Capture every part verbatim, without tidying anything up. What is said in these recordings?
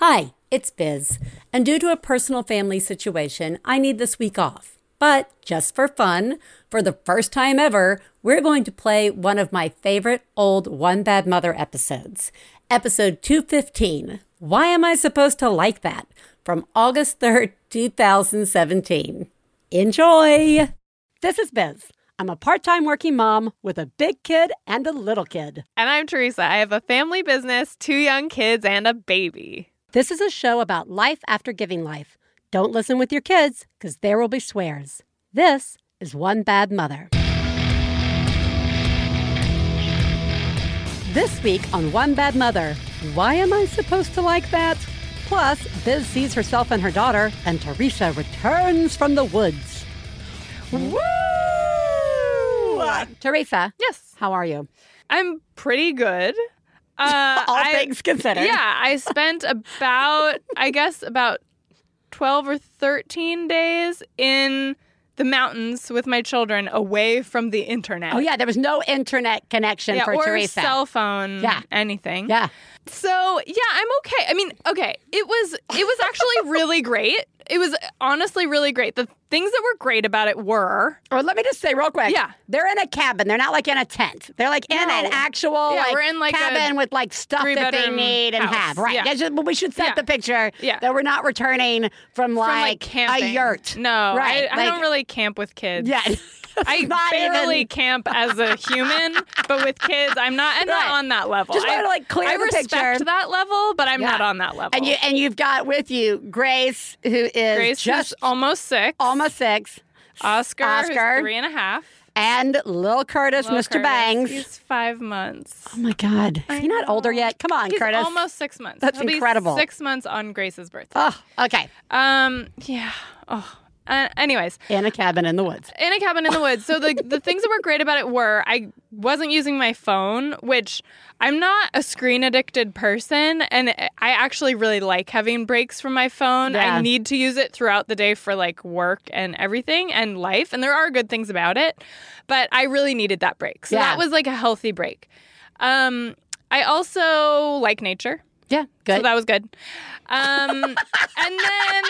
Hi, it's Biz, and due to a personal family situation, I need this week off. But just for fun, for the first time ever, we're going to play one of my favorite old One Bad Mother episodes, episode two fifteen, Why Am I Supposed to Like That? From August third, two thousand seventeen. Enjoy! This is Biz. I'm a part-time working mom with a big kid and a little kid. And I'm Teresa. I have a family business, two young kids, and a baby. This is a show about life after giving life. Don't listen with your kids, because there will be swears. This is One Bad Mother. This week on One Bad Mother, why am I supposed to like that? Plus, Biz sees herself and her daughter, and Teresa returns from the woods. Woo! Teresa. Yes. How are you? I'm pretty good. Uh, All I, things considered. Yeah, I spent about, I guess, about twelve or thirteen days in the mountains with my children away from the internet. Oh, yeah, there was no internet connection yeah, for or Teresa. Or cell phone, yeah. anything. Yeah. So, yeah, I'm okay. I mean, okay, it was it was actually really great. It was honestly really great. The things that were great about it were... Or let me just say real quick. Yeah. They're in a cabin. They're not like in a tent. They're like in no. an actual yeah, like, we're in like cabin with like stuff that they need and house. have. Right. Yeah. Just, we should set yeah. the picture yeah. that we're not returning from like, from, like a yurt. No. Right. I, I like, don't really camp with kids. Yeah. I barely even... camp as a human, but with kids, I'm not I'm right. not on that level. Just wanted to like clear I, the I picture. I respect that level, but I'm yeah. not on that level. And you and you've got with you Grace, who is Grace, just who's almost six, almost six. Oscar, Oscar, who's three and a half, and little Curtis, little Mister Curtis. Bangs. He's five months. Oh my God, is he not older yet? Come on, He's Curtis. Almost six months. That's He'll incredible. Be six months on Grace's birthday. Oh, okay. Um, yeah. Oh. Uh, anyways. In a cabin in the woods. In a cabin in the woods. So the, the things that were great about it were I wasn't using my phone, which I'm not a screen addicted person. And I actually really like having breaks from my phone. Yeah. I need to use it throughout the day for like work and everything and life. And there are good things about it. But I really needed that break. So yeah. that was like a healthy break. Um, I also like nature. Yeah, good. So that was good. Um, and then...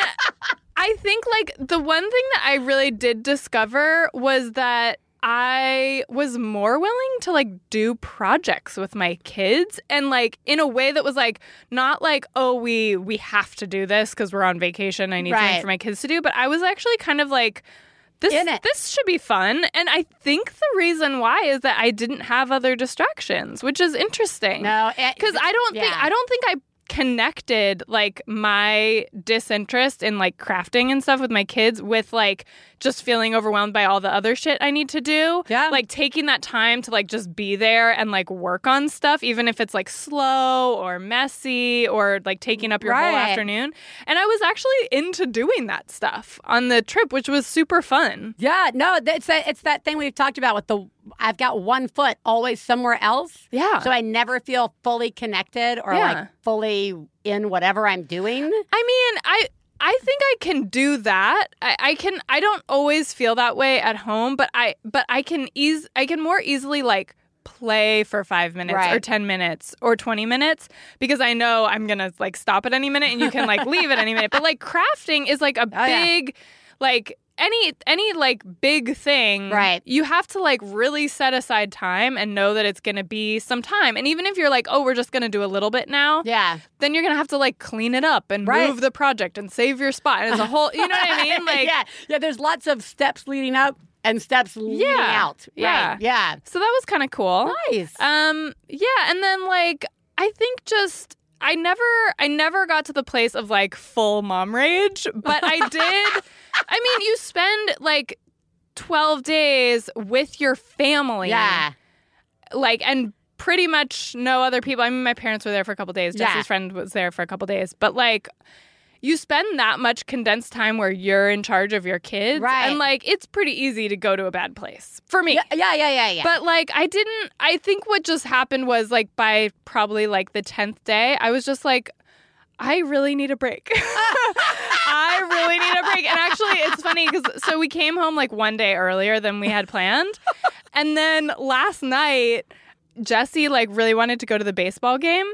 I think, like, the one thing that I really did discover was that I was more willing to, like, do projects with my kids and, like, in a way that was, like, not like, oh, we we have to do this because we're on vacation. I need right. something for my kids to do. But I was actually kind of like, this, this should be fun. And I think the reason why is that I didn't have other distractions, which is interesting. No. Because I don't yeah. think I don't think I... connected like my disinterest in like crafting and stuff with my kids with like just feeling overwhelmed by all the other shit I need to do. Yeah. Like taking that time to like just be there and like work on stuff, even if it's like slow or messy or like taking up your right. whole afternoon. And I was actually into doing that stuff on the trip, which was super fun. Yeah, no, it's that, it's that thing we've talked about with the I've got one foot always somewhere else. Yeah. So I never feel fully connected or yeah. like fully in whatever I'm doing. I mean, I I think I can do that. I, I can I don't always feel that way at home, but I but I can ease I can more easily like play for five minutes right. or ten minutes or twenty minutes because I know I'm gonna like stop at any minute and you can like leave at any minute. But like crafting is like a oh, big yeah. like Any any like big thing, right. you have to like really set aside time and know that it's going to be some time. And even if you're like, oh, we're just going to do a little bit now, yeah. then you're going to have to like clean it up and right. move the project and save your spot. And it's a whole, you know what I mean? Like, yeah. yeah, there's lots of steps leading up and steps leading yeah. out. Right. Yeah. Yeah. So that was kind of cool. Nice. Um. Yeah. And then like, I think just... I never I never got to the place of, like, full mom rage, but I did. I mean, you spend, like, twelve days with your family. Yeah. Like, and pretty much no other people. I mean, my parents were there for a couple days. Jesse's yeah. friend was there for a couple days. But, like, you spend that much condensed time where you're in charge of your kids. Right. And, like, it's pretty easy to go to a bad place. For me. Yeah, yeah, yeah, yeah. yeah. But, like, I didn't... I think what just happened was, like, by probably, like, the tenth day, I was just like, I really need a break. I really need a break. And actually, it's funny because... So we came home, like, one day earlier than we had planned. And then last night, Jesse, like, really wanted to go to the baseball game.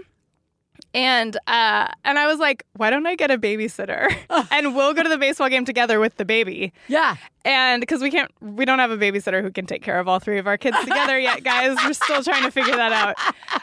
And uh, and I was like, why don't I get a babysitter? And we'll go to the baseball game together with the baby. Yeah. And because we can't, we don't have a babysitter who can take care of all three of our kids together yet, guys. We're still trying to figure that out.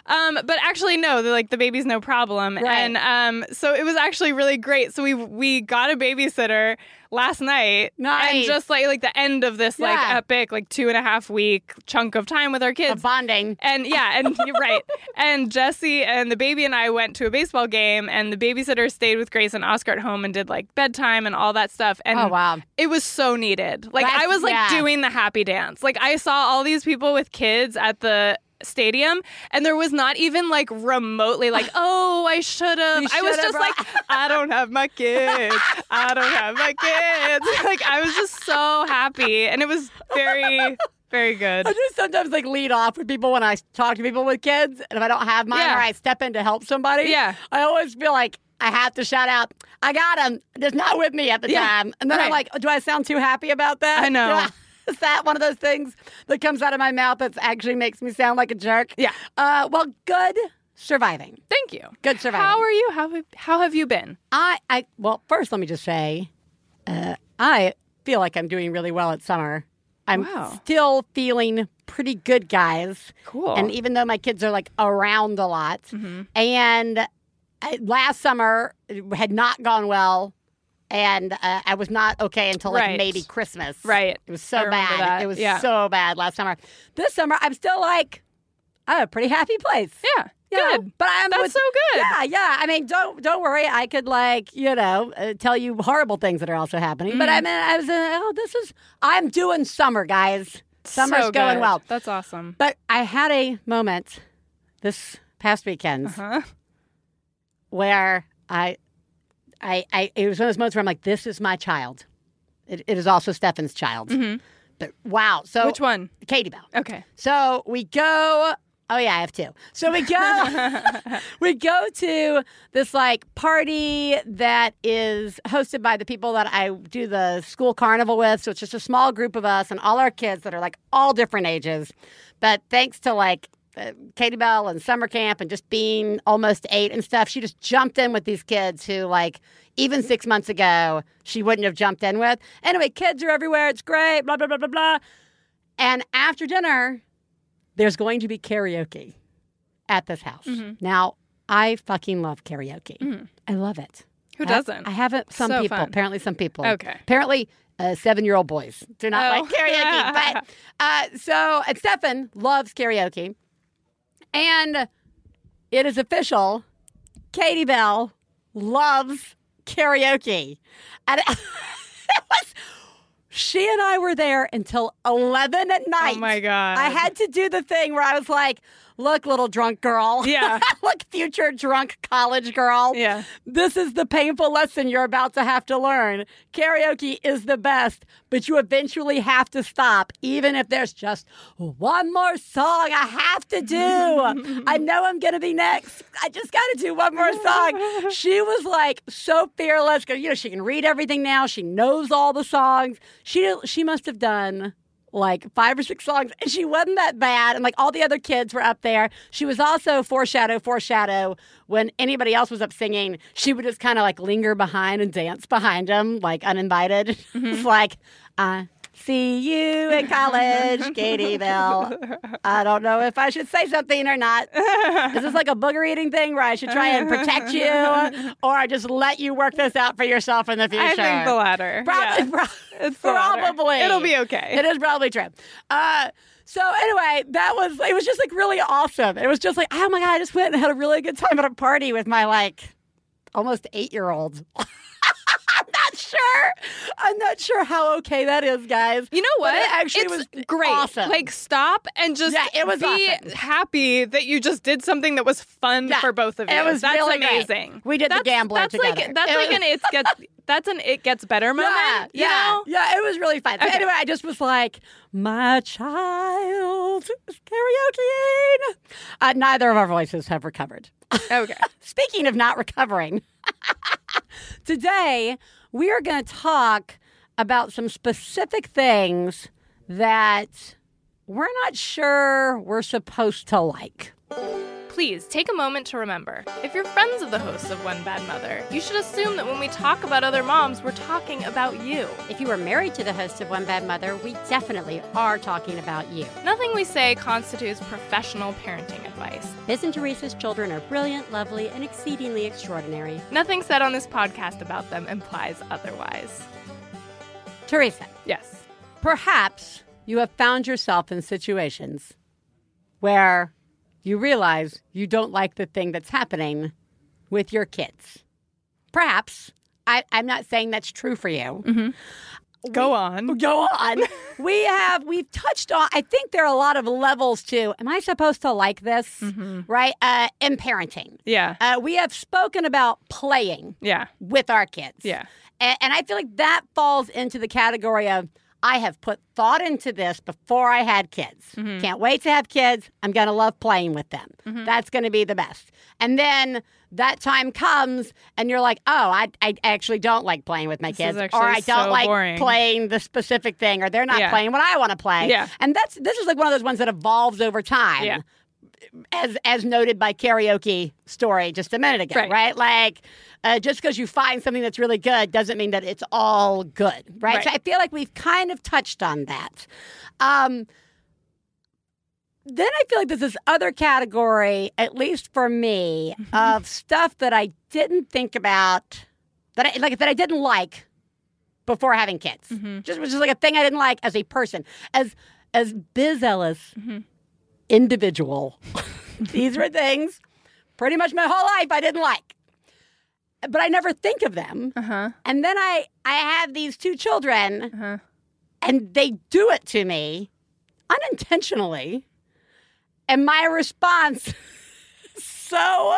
Um, but actually, no, like the baby's no problem. Right. And um, so it was actually really great. So we we got a babysitter last night. Nice. And just like like the end of this yeah. like epic like two and a half week chunk of time with our kids. A bonding. And yeah, and you're right. And Jesse and the baby and I went to a baseball game, and the babysitter stayed with Grace and Oscar at home and did like bedtime and all that stuff. And oh, wow. It was so needed. Like That's, I was like yeah. doing the happy dance. Like I saw all these people with kids at the stadium, and there was not even like remotely like, oh, I should have. I was just bro. like, I don't have my kids. I don't have my kids. Like I was just so happy, and it was very, very good. I just sometimes like lead off with people when I talk to people with kids, and if I don't have mine yeah. or I step in to help somebody, yeah. I always feel like I have to shout out, I got him. Just not with me at the yeah. time. And then right. I'm like, do I sound too happy about that? I know. Is that one of those things that comes out of my mouth that actually makes me sound like a jerk? Yeah. Uh, well, good surviving. Thank you. Good surviving. How are you? How, how have you been? I, I well, first, let me just say, uh, I feel like I'm doing really well at summer. I'm wow. still feeling pretty good, guys. Cool. And even though my kids are, like, around a lot. Mm-hmm. And I, last summer, it had not gone well. And uh, I was not okay until like right. maybe Christmas. Right. It was so bad. That. It was yeah. so bad last summer. This summer, I'm still like, I'm a pretty happy place. Yeah. You good. Know? But I'm That's with, so good. Yeah, yeah. I mean, don't don't worry. I could like, you know, uh, tell you horrible things that are also happening. Mm. But I mean, I was, uh, oh, this is, I'm doing summer, guys. Summer's so going well. That's awesome. But I had a moment this past weekend uh-huh. where I... I, I it was one of those moments where I'm like, this is my child. It, it is also Stefan's child. Mm-hmm. But wow. So which one? Katy Belle. Okay. So we go. Oh yeah, I have two. So we go. we go to this like party that is hosted by the people that I do the school carnival with. So it's just a small group of us and all our kids that are like all different ages. But thanks to like. Uh, Katy Belle and summer camp and just being almost eight and stuff, she just jumped in with these kids who, like, even six months ago, she wouldn't have jumped in with. Anyway, kids are everywhere. It's great. Blah, blah, blah, blah, blah. And after dinner, there's going to be karaoke at this house. Mm-hmm. Now, I fucking love karaoke. Mm. I love it. Who I, doesn't? I haven't. Some so people. Fun. Apparently some people. Okay. Apparently Uh, seven-year-old boys do not oh. like karaoke. Yeah. But uh, so, and Stefan loves karaoke. And it is official. Katy Belle loves karaoke. And it was, she and I were there until eleven at night. Oh, my God. I had to do the thing where I was like, look, little drunk girl. Yeah. Look, future drunk college girl. Yeah. This is the painful lesson you're about to have to learn. Karaoke is the best, but you eventually have to stop, even if there's just one more song I have to do. I know I'm going to be next. I just got to do one more song. She was like so fearless because, you know, she can read everything now. She knows all the songs. She, she must have done... like five or six songs, and she wasn't that bad, and like all the other kids were up there. She was also foreshadow, foreshadow. When anybody else was up singing, she would just kind of like linger behind and dance behind them, like uninvited. Mm-hmm. It's like, I see you in college, Katy Belle. I don't know if I should say something or not. Is this like a booger eating thing where I should try and protect you, or just let you work this out for yourself in the future? I think the latter. Probably. Yeah. probably It's probably. It'll be okay. It is probably true. Uh, so anyway, that was, it was just like really awesome. It was just like, oh my God, I just went and had a really good time at a party with my like almost eight-year-old. I'm not sure. I'm not sure how okay that is, guys. You know what? But it actually it's was great. Awesome. Like, stop and just yeah, it was be awesome. Happy that you just did something that was fun yeah, for both of you. It was that's really amazing. Great. We did that's, the gambler that's together. Like, that's it like was... an it's gets that's an it gets better moment. Yeah, you yeah, know? yeah. It was really fun. Okay. So anyway, I just was like, my child is karaokeing. Uh, neither of our voices have recovered. Okay. Speaking of not recovering. Today, we are going to talk about some specific things that we're not sure we're supposed to like. Please take a moment to remember, if you're friends of the hosts of One Bad Mother, you should assume that when we talk about other moms, we're talking about you. If you are married to the host of One Bad Mother, we definitely are talking about you. Nothing we say constitutes professional parenting advice. Biz and Teresa's children are brilliant, lovely, and exceedingly extraordinary. Nothing said on this podcast about them implies otherwise. Teresa. Yes. Perhaps you have found yourself in situations where you realize you don't like the thing that's happening with your kids. Perhaps. I, I'm not saying that's true for you. Mm-hmm. We, go on. Go on. we have, we've touched on, I think there are a lot of levels to, am I supposed to like this? Mm-hmm. Right? Uh, in parenting. Yeah. Uh, we have spoken about playing. Yeah. With our kids. Yeah. And, and I feel like that falls into the category of, I have put thought into this before I had kids. Mm-hmm. Can't wait to have kids. I'm going to love playing with them. Mm-hmm. That's going to be the best. And then that time comes and you're like, oh, I, I actually don't like playing with my kids. Or I don't like playing the specific thing. Or they're not playing what I want to play. Yeah. And that's this is like one of those ones that evolves over time. Yeah. As as noted by karaoke story just a minute ago, right? right? Like, uh, just because you find something that's really good doesn't mean that it's all good, right? right? So I feel like we've kind of touched on that. Um, then I feel like there's this other category, at least for me, mm-hmm. of stuff that I didn't think about, that I, like that I didn't like before having kids. Mm-hmm. Just was just like a thing I didn't like as a person, as as Biz Ellis. Mm-hmm. Individual. These were things pretty much my whole life I didn't like. But I never think of them. Uh-huh. And then I, I have these two children, uh-huh. and they do it to me unintentionally. And my response is so,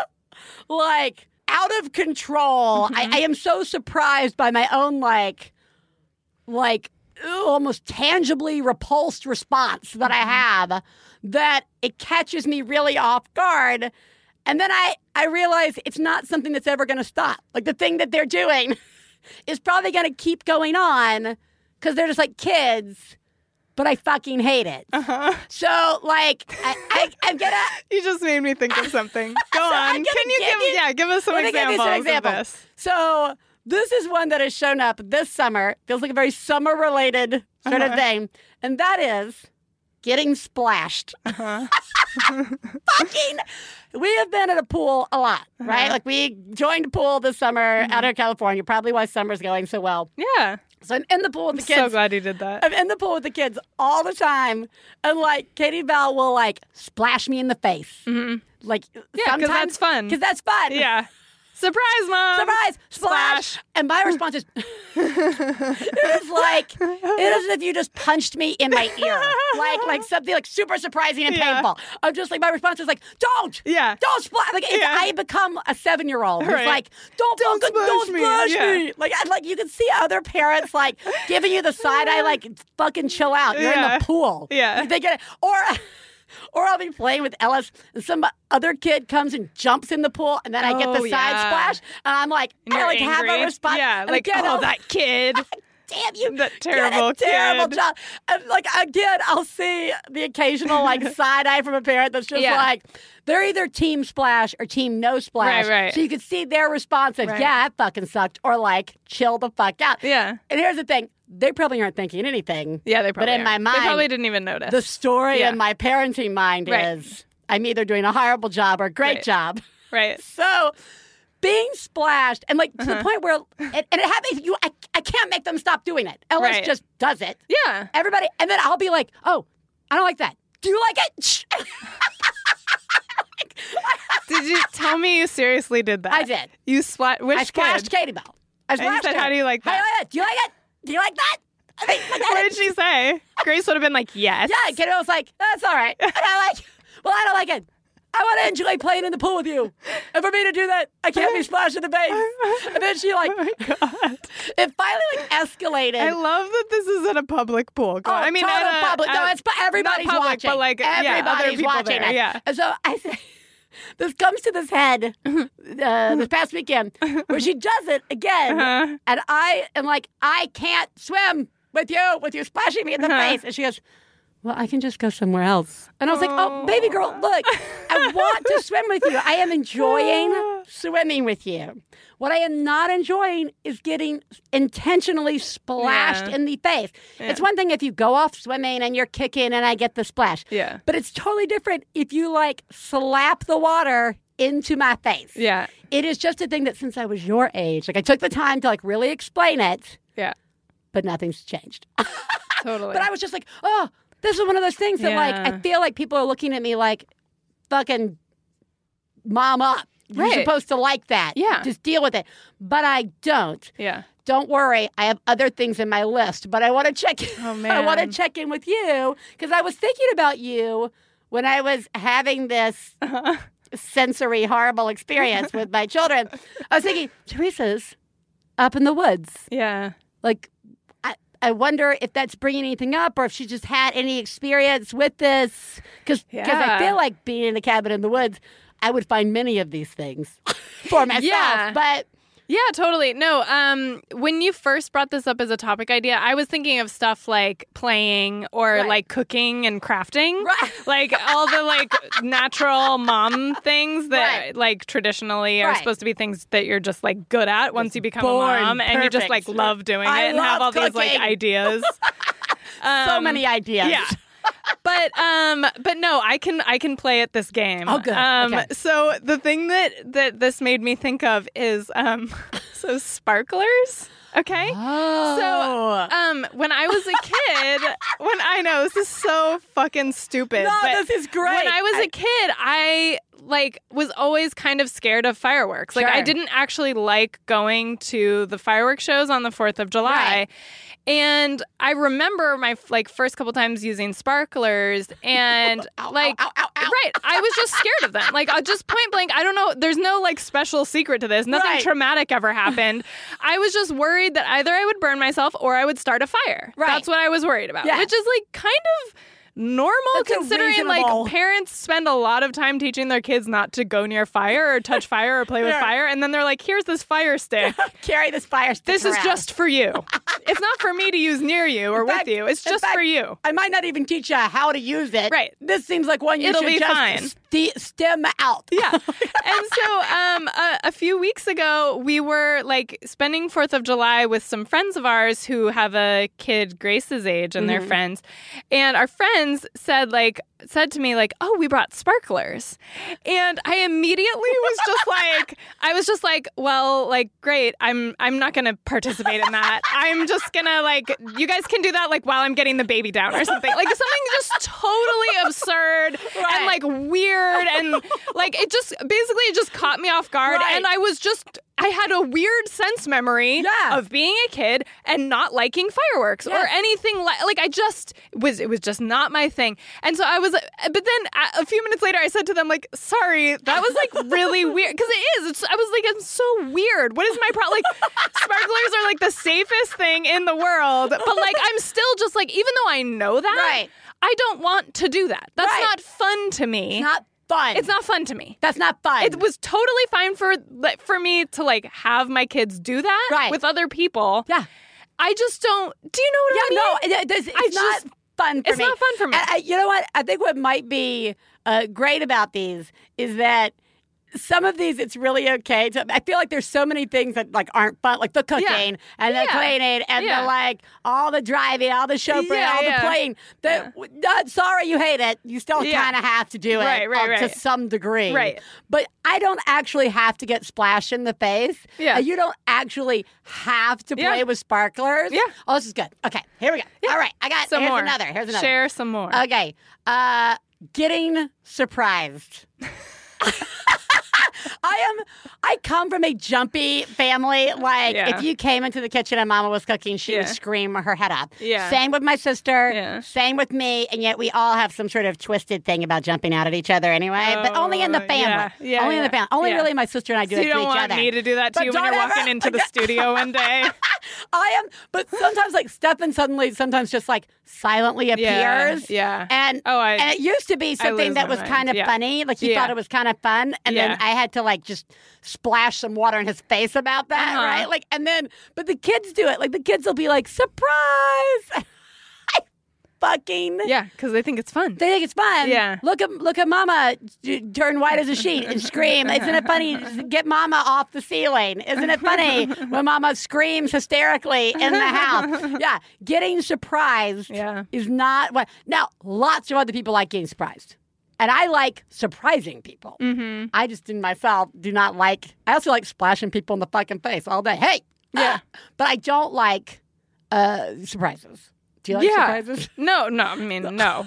like, out of control. Mm-hmm. I, I am so surprised by my own, like, like, Ooh, almost tangibly repulsed response that I have that it catches me really off guard. And then I, I realize it's not something that's ever going to stop. Like the thing that they're doing is probably going to keep going on because they're just like kids, but I fucking hate it. Uh-huh. So like, I, I, I'm going to... You just made me think of something. Go so on. Can you give, you, yeah, give us some examples some example. of this. So... This is one that has shown up this summer. Feels like a very summer-related sort uh-huh. of thing. And that is getting splashed. Uh-huh. Fucking. We have been at a pool a lot, uh-huh. right? Like, we joined a pool this summer mm-hmm. out of California. Probably why summer's going so well. Yeah. So I'm in the pool with the kids. I'm so glad you did that. I'm in the pool with the kids all the time. And, like, Katy Belle will, like, splash me in the face. Mm-hmm. Like, yeah, sometimes. Because that's fun. Because that's fun. Yeah. Surprise, Mom! Surprise! Splash! Splash. And my response is, it is like, it is as if you just punched me in my ear. Like, like something like super surprising and yeah. painful. I'm just like, my response is like, don't! Yeah. Don't splash! Like, it's, yeah. I become a seven-year-old who's right. like, don't, don't, don't splash, don't splash me! me. Yeah. Like, I, like, you can see other parents, like, giving you the side eye, like, fucking chill out. You're yeah. in the pool. Yeah. They get it. Or... Or I'll be playing with Ellis, and some other kid comes and jumps in the pool, and then I get the oh, side yeah. splash, and I'm like, and I don't like, have a response. Yeah, and like, again, oh, I'll, that kid. Damn you. That terrible kid. Terrible job. And, like, again, I'll see the occasional, like, side eye from a parent that's just yeah. like, they're either team splash or team no splash. Right, right. So you can see their response of, right. yeah, that fucking sucked, or, like, chill the fuck out. Yeah. And here's the thing. They probably aren't thinking anything. Yeah, they probably But in aren't. my mind... They probably didn't even notice. The story yeah. in my parenting mind right. is, I'm either doing a horrible job or a great right. job. Right. So, being splashed, and like uh-huh. to the point where... It, and it happens, you, I, I can't make them stop doing it. Ellis right. just does it. Yeah. Everybody... And then I'll be like, oh, I don't like that. Do you like it? Did you... Tell me you seriously did that. I did. You splashed... Which I splashed kid? Katy Belle. I splashed said, her. How do you like that? How do you like it? Do you like it? Do you like that? I mean, like, what did she say? Grace would have been like, yes. Yeah, and Katy was like, that's all right. And I like, well, I don't like it. I want to enjoy playing in the pool with you. And for me to do that, I can't be splashed in the face. And then she like, oh my God. It finally like escalated. I love that this is at a public pool. Oh, I mean, total a, public. A, no, it's everybody's not public, watching. But like, everybody's yeah, other people watching. There, yeah. And so I say, this comes to this head uh, this past weekend where she does it again. Uh-huh. And I am like, I can't swim with you, with you splashing me in the uh-huh. face. And she goes, well, I can just go somewhere else. And I was like, oh, baby girl, look, I want to swim with you. I am enjoying swimming with you. What I am not enjoying is getting intentionally splashed yeah. in the face. Yeah. It's one thing if you go off swimming and you're kicking and I get the splash. Yeah. But it's totally different if you, like, slap the water into my face. Yeah. It is just a thing that since I was your age, like, I took the time to, like, really explain it. Yeah. But nothing's changed. Totally. But I was just like, oh, this is one of those things that, yeah. like, I feel like people are looking at me like, fucking mom up. Right. You're supposed to like that. Yeah. Just deal with it. But I don't. Yeah. Don't worry. I have other things in my list, but I want to check in. Oh, man. I want to check in with you because I was thinking about you when I was having this uh-huh. sensory horrible experience with my children. I was thinking, Teresa's up in the woods. Yeah. Like, I wonder if that's bringing anything up or if she just had any experience with this. Because yeah. I feel like being in a cabin in the woods, I would find many of these things for myself. Yeah. But yeah, totally. No, um, when you first brought this up as a topic idea, I was thinking of stuff like playing or right. like cooking and crafting. Right. Like all the like natural mom things that right. like traditionally right. are supposed to be things that you're just like good at once it's you become a mom. Perfect. And you just like love doing I it and have all cooking. These like ideas. um, so many ideas. Yeah. But um, but no, I can I can play at this game. Oh, good. Um, okay. So the thing that, that this made me think of is um, so sparklers. Okay. Oh. So um, when I was a kid, when I know this is so fucking stupid. No, but this is great. When I was I, a kid, I like was always kind of scared of fireworks. Like sure. I didn't actually like going to the fireworks shows on the fourth of July. Right. And I remember my like first couple times using sparklers and ow, like ow, ow, ow, ow. Right, I was just scared of them. Like I'll just point blank, I don't know, there's no like special secret to this. Nothing right. traumatic ever happened. I was just worried that either I would burn myself or I would start a fire. Right. That's what I was worried about. Yeah. Which is like kind of normal. That's considering like parents spend a lot of time teaching their kids not to go near fire or touch fire or play with fire, and then they're like, here's this fire stick. Carry this fire stick. This around. Is just for you. It's not for me to use near you or in with fact, you. It's just fact, for you. I might not even teach you how to use it. Right. This seems like one you It'll should be just fine. St- stem out. Yeah. And so um, a, a few weeks ago, we were like spending fourth of July with some friends of ours who have a kid Grace's age and mm-hmm. their friends. And our friends said like, said to me like, oh, we brought sparklers. And I immediately was just like, I was just like, well, like, great. I'm I'm not going to participate in that. I'm just going to like, you guys can do that like while I'm getting the baby down or something. Like something just totally absurd right. and like weird. And like, it just basically it just caught me off guard. Right. And I was just, I had a weird sense memory yeah. of being a kid and not liking fireworks yes. or anything like, like I just was, it was just not my thing. And so I was but then a few minutes later, I said to them, like, sorry, that was, like, really weird. Because it is. It's, I was like, it's so weird. What is my problem? Like, sparklers are, like, the safest thing in the world. But, like, I'm still just, like, even though I know that, right. I don't want to do that. That's right. not fun to me. It's not fun. It's not fun to me. That's not fun. It was totally fine for, for me to, like, have my kids do that right. with other people. Yeah. I just don't. Do you know what yeah, I mean? No, it, it's, it's I just, not fun for it's me. Not fun for me. And I, you know what? I think what might be uh, great about these is that some of these, it's really okay. To, I feel like there's so many things that like aren't fun, like the cooking yeah. and the yeah. cleaning and yeah. the like, all the driving, all the chauffeuring, yeah, all yeah. the playing. The, yeah. uh, sorry, you hate it. You still yeah. kind of have to do it right, right, right. to some degree. Right. But I don't actually have to get splashed in the face. Yeah. Uh, you don't actually have to play yeah. with sparklers. Yeah. Oh, this is good. Okay, here we go. Yeah. All right, I got some here's more. another. Here's another. Share some more. Okay, uh, getting surprised. I am. I come from a jumpy family. Like, yeah. if you came into the kitchen and Mama was cooking, she yeah. would scream her head up. Yeah. Same with my sister. Yeah. Same with me. And yet we all have some sort of twisted thing about jumping out at each other anyway. Oh, but only in the family. Yeah. Yeah, only yeah. in the family. Only yeah. really my sister and I do so it to each other. You don't want me to do that to but you when you're ever, walking into the studio one day. I am. But sometimes, like, Stefan suddenly, sometimes just, like, silently appears. Yeah. yeah. And, oh, I, and it used to be something that was mind. kind of yeah. funny. Like, you yeah. thought it was kind of fun. And yeah. then I had to, like, just splash some water in his face about that, uh-huh. right? Like, and then, but the kids do it. Like, the kids will be like, surprise! fucking... Yeah, because they think it's fun. They think it's fun. Yeah. Look at look at Mama turn white as a sheet and scream. Isn't it funny? Get Mama off the ceiling. Isn't it funny when Mama screams hysterically in the house? Yeah. Getting surprised yeah. is not what... Now, lots of other people like getting surprised. And I like surprising people. Mm-hmm. I just, in myself, do not like... I also like splashing people in the fucking face all day. Hey! Yeah. Ah! But I don't like uh, surprises. Do you like yeah. surprises? No, no, I mean, no. No,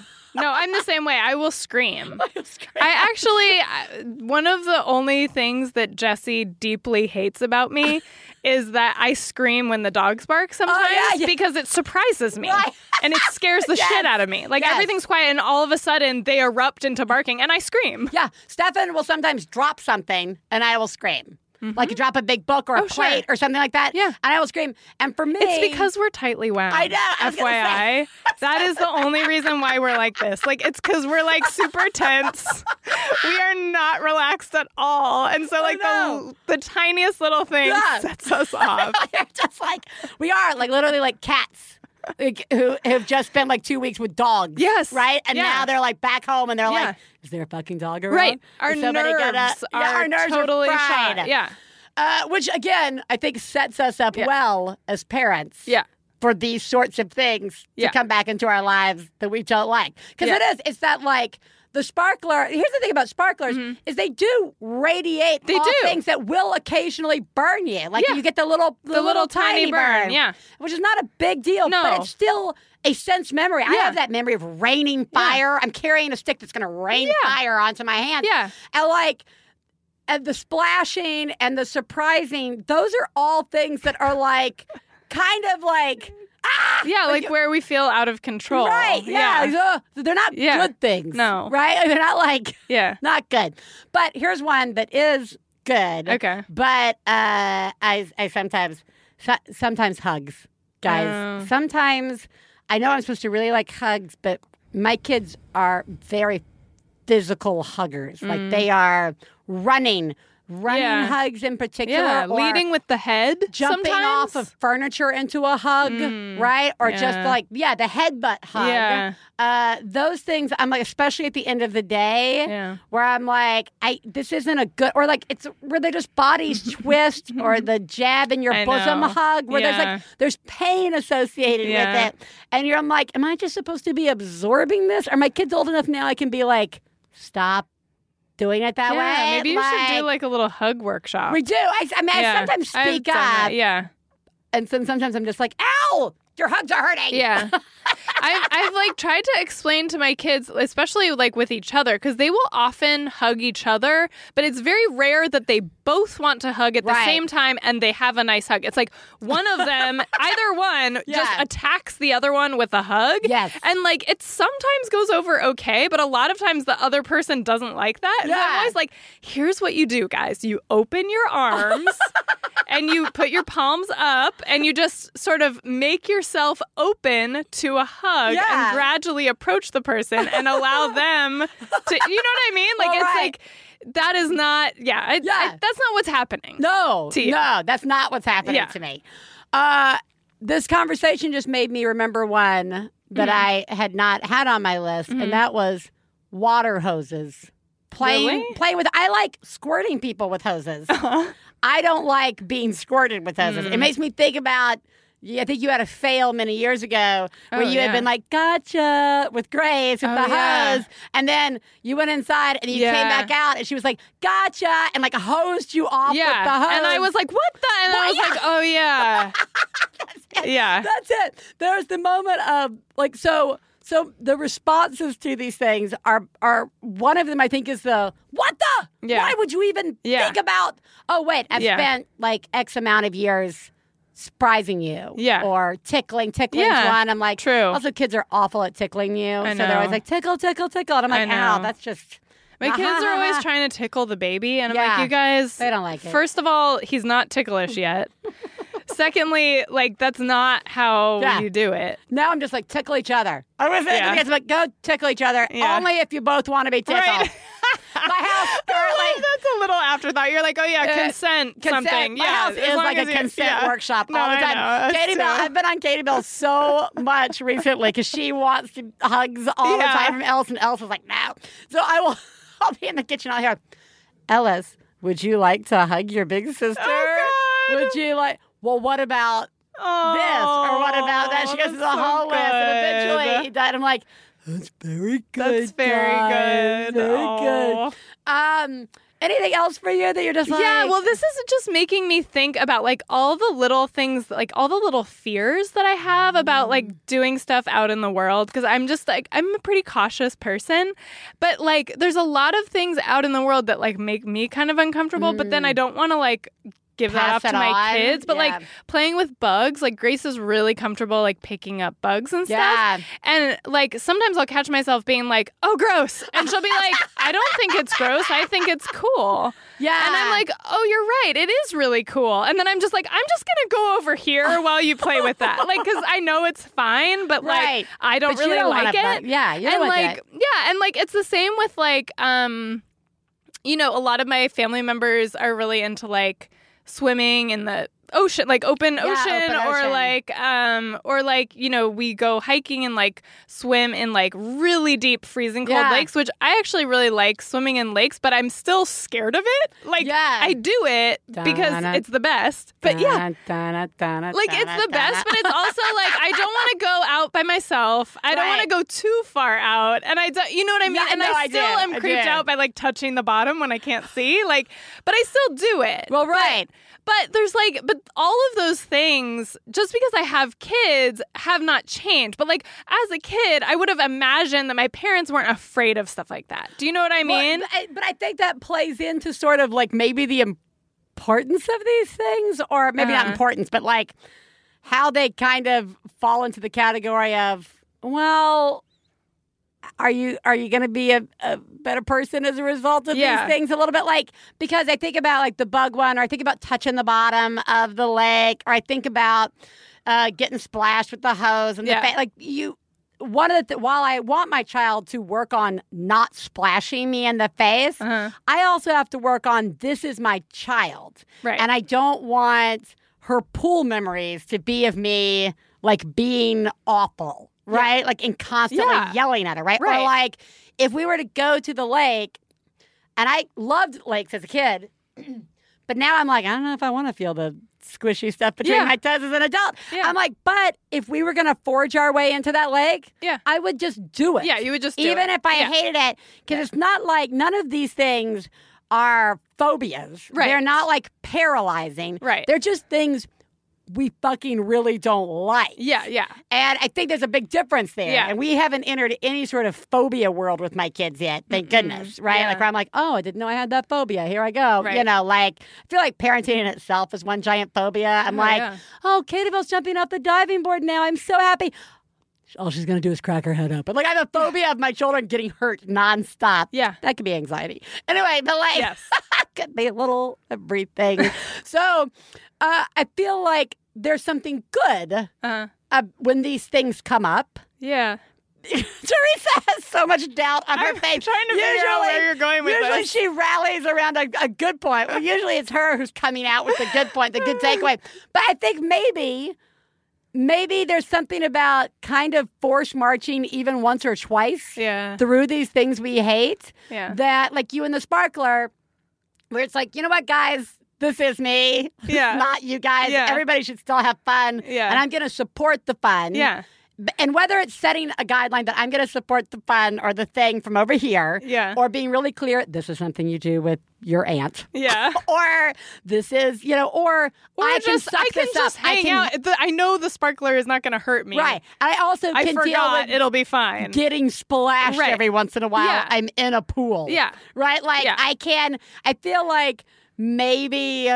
I'm the same way. I will scream. I, will scream. I actually, one of the only things that Jesse deeply hates about me is that I scream when the dogs bark sometimes oh, yeah, yeah. because it surprises me. Right. And it scares the yes. shit out of me. Like, yes. everything's quiet, and all of a sudden, they erupt into barking, and I scream. Yeah. Stefan will sometimes drop something, and I will scream. Mm-hmm. Like you drop a big book or a oh, plate sure. or something like that. Yeah. And I will scream. And for me... It's because we're tightly wound. I know. I F Y I. That is the only reason why we're like this. Like, it's because we're, like, super tense. We are not relaxed at all. And so, like, the, the tiniest little thing yeah. sets us off. Just like... We are, like, literally like cats. Like, who have just spent like two weeks with dogs. Yes. Right? And yeah. now they're like back home and they're yeah. like, is there a fucking dog around? Right. Our nerves, gonna... are yeah, our nerves totally are fried. Yeah. Uh, which again, I think sets us up yeah. well as parents yeah. for these sorts of things yeah. to come back into our lives that we don't like. Because yeah. it is, it's that like, the sparkler, here's the thing about sparklers, mm-hmm. is they do radiate they all do. things that will occasionally burn you. Like yeah. you get the little the, the little, little tiny, tiny burn, burn, yeah, which is not a big deal, no. but it's still a sense memory. Yeah. I have that memory of raining fire. Yeah. I'm carrying a stick that's going to rain yeah. fire onto my hand. Yeah. And like, and the splashing and the surprising, those are all things that are like, kind of like... Ah! Yeah, like, like where we feel out of control. Right, yeah. yeah. They're not yeah. good things. No. Right? They're not like, yeah. not good. But here's one that is good. Okay. But uh, I I sometimes, sometimes hugs, guys. Uh. Sometimes, I know I'm supposed to really like hugs, but my kids are very physical huggers. Mm. Like they are running Running yeah. hugs in particular. Yeah, leading with the head. Jumping sometimes. Off of furniture into a hug, mm, right? Or yeah. just like, yeah, the headbutt hug. Yeah. Uh, those things, I'm like, especially at the end of the day, yeah. where I'm like, I this isn't a good, or like it's where they just body twist or the jab in your I bosom know. hug, where yeah. there's like, there's pain associated yeah. with it. And you're, I'm like, am I just supposed to be absorbing this? Are my kids old enough now I can be like, stop doing it that yeah, way. Maybe you like, should do like a little hug workshop. We do. I, I mean, yeah. I sometimes speak up. It, yeah. And some, sometimes I'm just like, ow, your hugs are hurting. Yeah. I've, I've like tried to explain to my kids, especially like with each other, because they will often hug each other, but it's very rare that they both want to hug at the right. same time and they have a nice hug. It's like one of them, either one, yeah. just attacks the other one with a hug. Yes. And like it sometimes goes over okay, but a lot of times the other person doesn't like that. Yeah. And I'm always like, here's what you do, guys. You open your arms and you put your palms up and you just sort of make yourself open to a hug yeah. and gradually approach the person and allow them to, you know what I mean? Like, all it's right. like, that is not, yeah, I, yeah. I, that's not what's happening. No, to you. no, that's not what's happening yeah. to me. Uh, this conversation just made me remember one that mm-hmm. I had not had on my list, mm-hmm. and that was water hoses. Playing, really? playing with, I like squirting people with hoses. Uh-huh. I don't like being squirted with hoses. Mm. It makes me think about, yeah, I think you had a fail many years ago where oh, you yeah. had been like, gotcha, with Grace, with oh, the yeah. hose. And then you went inside and you yeah. came back out and she was like, gotcha, and like hosed you off yeah. with the hose. And I was like, what the? And well, I was yeah. like, oh, yeah. That's it. Yeah. That's it. There's the moment of, like, so so the responses to these things are, are one of them, I think, is the, what the? Yeah. Why would you even yeah. think about, oh, wait, I've yeah. spent like X amount of years surprising you yeah. or tickling, tickling yeah. one. I'm like, true. Also, kids are awful at tickling you. I so know. They're always like, tickle, tickle, tickle. And I'm like, ow, that's just... My uh-huh. kids are always trying to tickle the baby. And I'm yeah. like, you guys... They don't like it. First of all, he's not ticklish yet. Secondly, like, that's not how yeah. you do it. Now I'm just like, tickle each other. I was yeah. like, go tickle each other. Yeah. Only if you both want to be tickled. Right. My house currently. That's a little afterthought. You're like, oh, yeah, uh, consent, consent something. My yeah, house is like a consent yeah. workshop all no, the time. Katy Belle, I've been on Katy Belle so much recently because she wants to hugs all yeah. the time from Ellis, and Ellis is like, no. So I will I'll be in the kitchen. I'll hear, Ellis, would you like to hug your big sister? Oh, would you like, well, what about oh, this? Or what about that? She goes to the so whole list. And eventually he died. I'm like, that's very good. That's very guys. good. Very Aww. good. Um, anything else for you that you're just like? Yeah, well, this is just making me think about like all the little things, like all the little fears that I have about like doing stuff out in the world. Because I'm just like, I'm a pretty cautious person. But like, there's a lot of things out in the world that like make me kind of uncomfortable. Mm. But then I don't want to like give Pass that off to my on. kids. But, yeah. like, playing with bugs, like, Grace is really comfortable, like, picking up bugs and stuff. Yeah. And, like, sometimes I'll catch myself being like, oh, gross. And she'll be like, I don't think it's gross. I think it's cool. Yeah. And I'm like, oh, you're right. It is really cool. And then I'm just like, I'm just going to go over here while you play with that. Like, because I know it's fine, but, like, right. I don't but really you don't like it. Bu- yeah, you don't and, like, like it. Yeah, and, like, it's the same with, like, um, you know, a lot of my family members are really into, like, swimming in the ocean, like open yeah, ocean, open ocean, or like, um, or like, you know, we go hiking and like swim in like really deep, freezing cold yeah. lakes, which I actually really like swimming in lakes, but I'm still scared of it. Like, yeah. I do it dun, because dun, it's the best. But dun, yeah, dun, dun, dun, like it's the dun, best, dun. But it's also like I don't want to go out by myself. I right. don't want to go too far out, and I don't, you know what I mean. Yeah, and no, I still I am creeped out by like touching the bottom when I can't see. Like, but I still do it. Well, right. But, But there's like, but all of those things, just because I have kids, have not changed. But like, as a kid, I would have imagined that my parents weren't afraid of stuff like that. Do you know what I mean? Well, but I think that plays into sort of like maybe the importance of these things, or maybe uh-huh. not importance, but like how they kind of fall into the category of, well, Are you are you going to be a, a better person as a result of yeah. these things? A little bit like, because I think about like the bug one, or I think about touching the bottom of the lake, or I think about uh, getting splashed with the hose and yeah. the fa- like you. One of the th- while I want my child to work on not splashing me in the face, uh-huh. I also have to work on this is my child, right. and I don't want her pool memories to be of me like being awful. Right? Yeah. Like, and constantly yeah. yelling at her, right? right? Or like, if we were to go to the lake, and I loved lakes as a kid, but now I'm like, I don't know if I want to feel the squishy stuff between yeah. my toes as an adult. Yeah. I'm like, but if we were going to forge our way into that lake, yeah. I would just do it. Yeah, you would just do Even it. Even if I yeah. hated it, because yeah. it's not like none of these things are phobias. Right. They're not like paralyzing. Right. They're just things we fucking really don't like. Yeah, yeah. And I think there's a big difference there. Yeah. And we haven't entered any sort of phobia world with my kids yet, thank mm-hmm. goodness, right? Yeah. Like, where I'm like, oh, I didn't know I had that phobia. Here I go. Right. You know, like, I feel like parenting in itself is one giant phobia. I'm oh, like, yeah. oh, Katy Belle's jumping off the diving board now. I'm so happy. All she's going to do is crack her head up. But, like, I have a phobia of my children getting hurt nonstop. Yeah. That could be anxiety. Anyway, but, like, yes. could be a little everything. So uh, I feel like there's something good uh-huh. uh, when these things come up. Yeah. Teresa has so much doubt on I'm her face. Trying to usually, figure out where you're going with usually this. Usually she rallies around a, a good point. Well, usually it's her who's coming out with the good point, the good takeaway. But I think maybe... Maybe there's something about kind of force marching even once or twice yeah. through these things we hate yeah. that, like you and the sparkler, where it's like, you know what, guys, this is me. Yeah. It's not you guys. Yeah. Everybody should still have fun. Yeah. And I'm going to support the fun. Yeah. And whether it's setting a guideline that I'm going to support the fun or the thing from over here, yeah. or being really clear, this is something you do with your aunt, yeah, or this is, you know, or, or I just, can suck I can this just up. Hang I can, out. I know the sparkler is not going to hurt me, right? I also I can forgot deal with it'll be fine. Getting splashed right. every once in a while. Yeah. I'm in a pool, yeah, right. Like yeah. I can. I feel like maybe,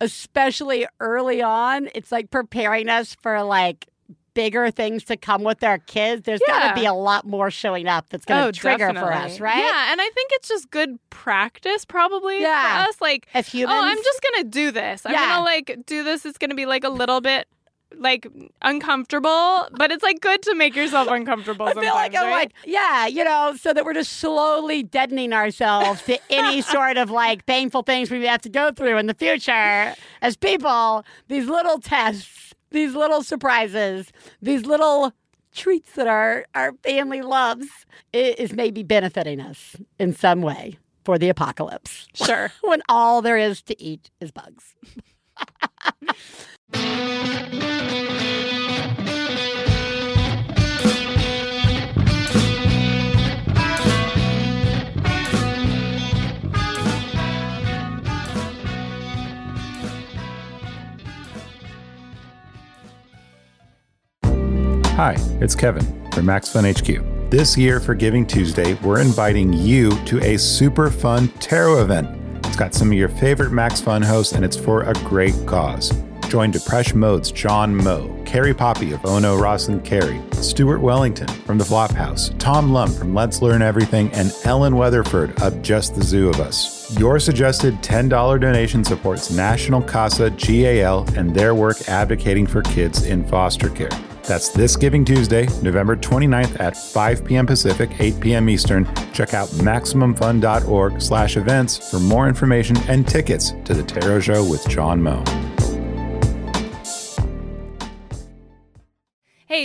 especially early on, it's like preparing us for like. Bigger things to come with our kids, there's yeah. got to be a lot more showing up that's going to oh, trigger definitely. For us, right? Yeah, and I think it's just good practice probably yeah. for us. Like, as humans. Oh, I'm just going to do this. Yeah. I'm going to, like, do this. It's going to be, like, a little bit like uncomfortable, but it's like good to make yourself uncomfortable. I feel like I'm right? like, yeah, you know, so that we're just slowly deadening ourselves to any sort of like painful things we have to go through in the future as people. These little tests, these little surprises, these little treats that our, our family loves is maybe benefiting us in some way for the apocalypse. Sure. When all there is to eat is bugs. Hi, it's Kevin from Max Fun H Q. This year for Giving Tuesday, we're inviting you to a super fun tarot event. It's got some of your favorite Max Fun hosts, and it's for a great cause. Join Depeche Mode's John Moe, Carrie Poppy of Oh No, Ross and Carrie, Stuart Wellington from The Flophouse, Tom Lum from Let's Learn Everything, and Ellen Weatherford of Just the Zoo of Us. Your suggested ten dollars donation supports National CASA G A L and their work advocating for kids in foster care. That's this Giving Tuesday, November twenty-ninth at five p.m. Pacific, eight p.m. Eastern. Check out MaximumFun.org slash events for more information and tickets to the Tarot Show with John Moe. Hey,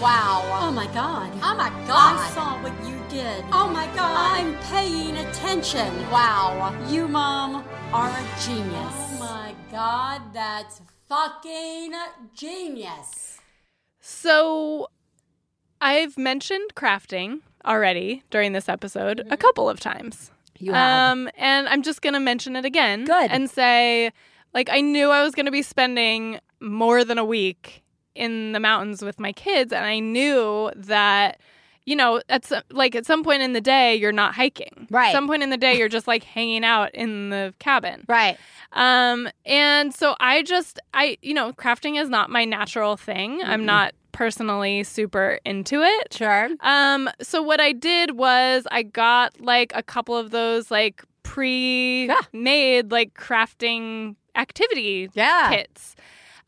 Wow. Oh, my God. Oh, my God. I saw what you did. Oh, my God. I'm paying attention. Wow. You, Mom, are a genius. Oh, my God. That's fucking genius. So I've mentioned crafting already during this episode mm-hmm. a couple of times. You have. Um, and I'm just going to mention it again. Good. And say, like, I knew I was going to be spending more than a week in the mountains with my kids. And I knew that, you know, at some, like at some point in the day, you're not hiking. Right. At some point in the day, you're just like hanging out in the cabin. Right. Um. And so I just, I, you know, crafting is not my natural thing. Mm-hmm. I'm not personally super into it. Sure. Um. So what I did was I got like a couple of those like pre-made yeah. like crafting activity yeah. kits.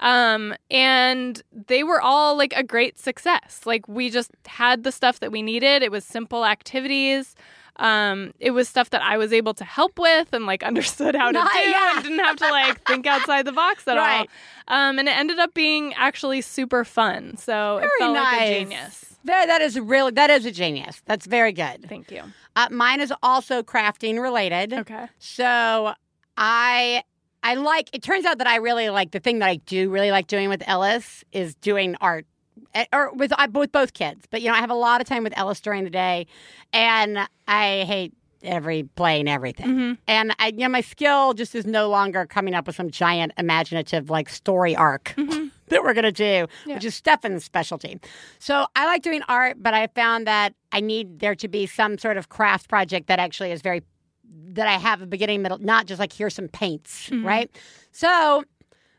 Um, and they were all like a great success. Like we just had the stuff that we needed. It was simple activities. Um, it was stuff that I was able to help with and like understood how to Not, do yeah. and didn't have to like think outside the box at right. all. Um, and it ended up being actually super fun. So very it felt nice. Like a genius. That, that is really, that is a genius. That's very good. Thank you. Uh, mine is also crafting related. Okay. So I... I like, it turns out that I really like, the thing that I do really like doing with Ellis is doing art, or with, with both kids. But, you know, I have a lot of time with Ellis during the day, and I hate every, playing everything. Mm-hmm. And, I, you know, my skill just is no longer coming up with some giant imaginative, like, story arc mm-hmm. that we're going to do, yeah. which is Stefan's specialty. So I like doing art, but I found that I need there to be some sort of craft project that actually is very that I have a beginning, middle, not just like here's some paints, mm-hmm. right? So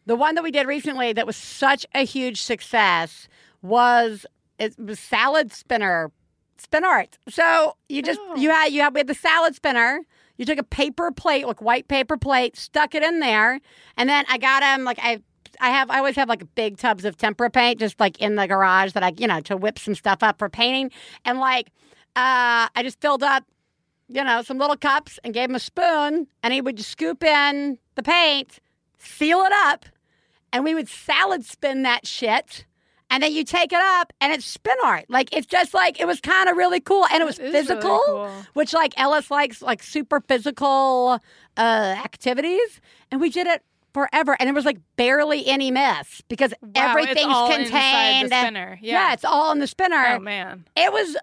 the one that we did recently that was such a huge success was it was salad spinner, spin art. So you just, oh. you had, you had, we had the salad spinner. You took a paper plate, like white paper plate, stuck it in there. And then I got him, um, like I, I have, I always have like big tubs of tempera paint just like in the garage that I, you know, to whip some stuff up for painting. And like, uh, I just filled up, you know, some little cups and gave him a spoon, and he would just scoop in the paint, seal it up, and we would salad spin that shit. And then you take it up, and it's spin art. Like, it's just like, it was kind of really cool. And it was it physical, really cool. Which, like, Ellis likes, like, super physical uh, activities. And we did it forever. And there was, like, barely any mess because wow, everything's it's all contained. Inside the spinner. Yeah. yeah, it's all in the spinner. Oh, man. It was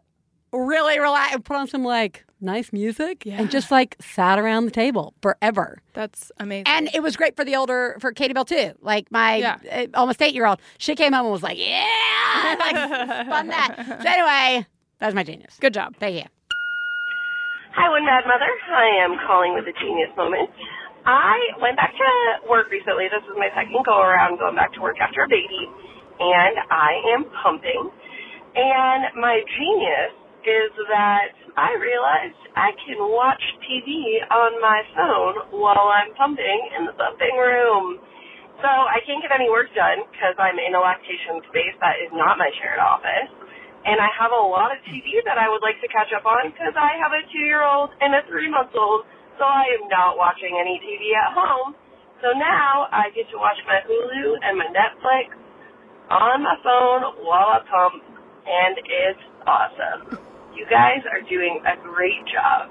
really relaxed. Put on some, like, nice music, yeah. and just like sat around the table forever. That's amazing. And it was great for the older, for Katy Belle too. Like my yeah. uh, almost eight-year-old, she came home and was like, yeah, and like spun that. So anyway, that was my genius. Good job. Thank you. Hi, One Bad Mother. I am calling with a genius moment. I went back to work recently. This is my second go-around going back to work after a baby, and I am pumping. And my genius is that I realized I can watch T V on my phone while I'm pumping in the pumping room. So I can't get any work done because I'm in a lactation space that is not my shared office. And I have a lot of T V that I would like to catch up on because I have a two-year-old and a three-month-old, so I am not watching any T V at home. So now I get to watch my Hulu and my Netflix on my phone while I pump, and it's awesome. You guys are doing a great job.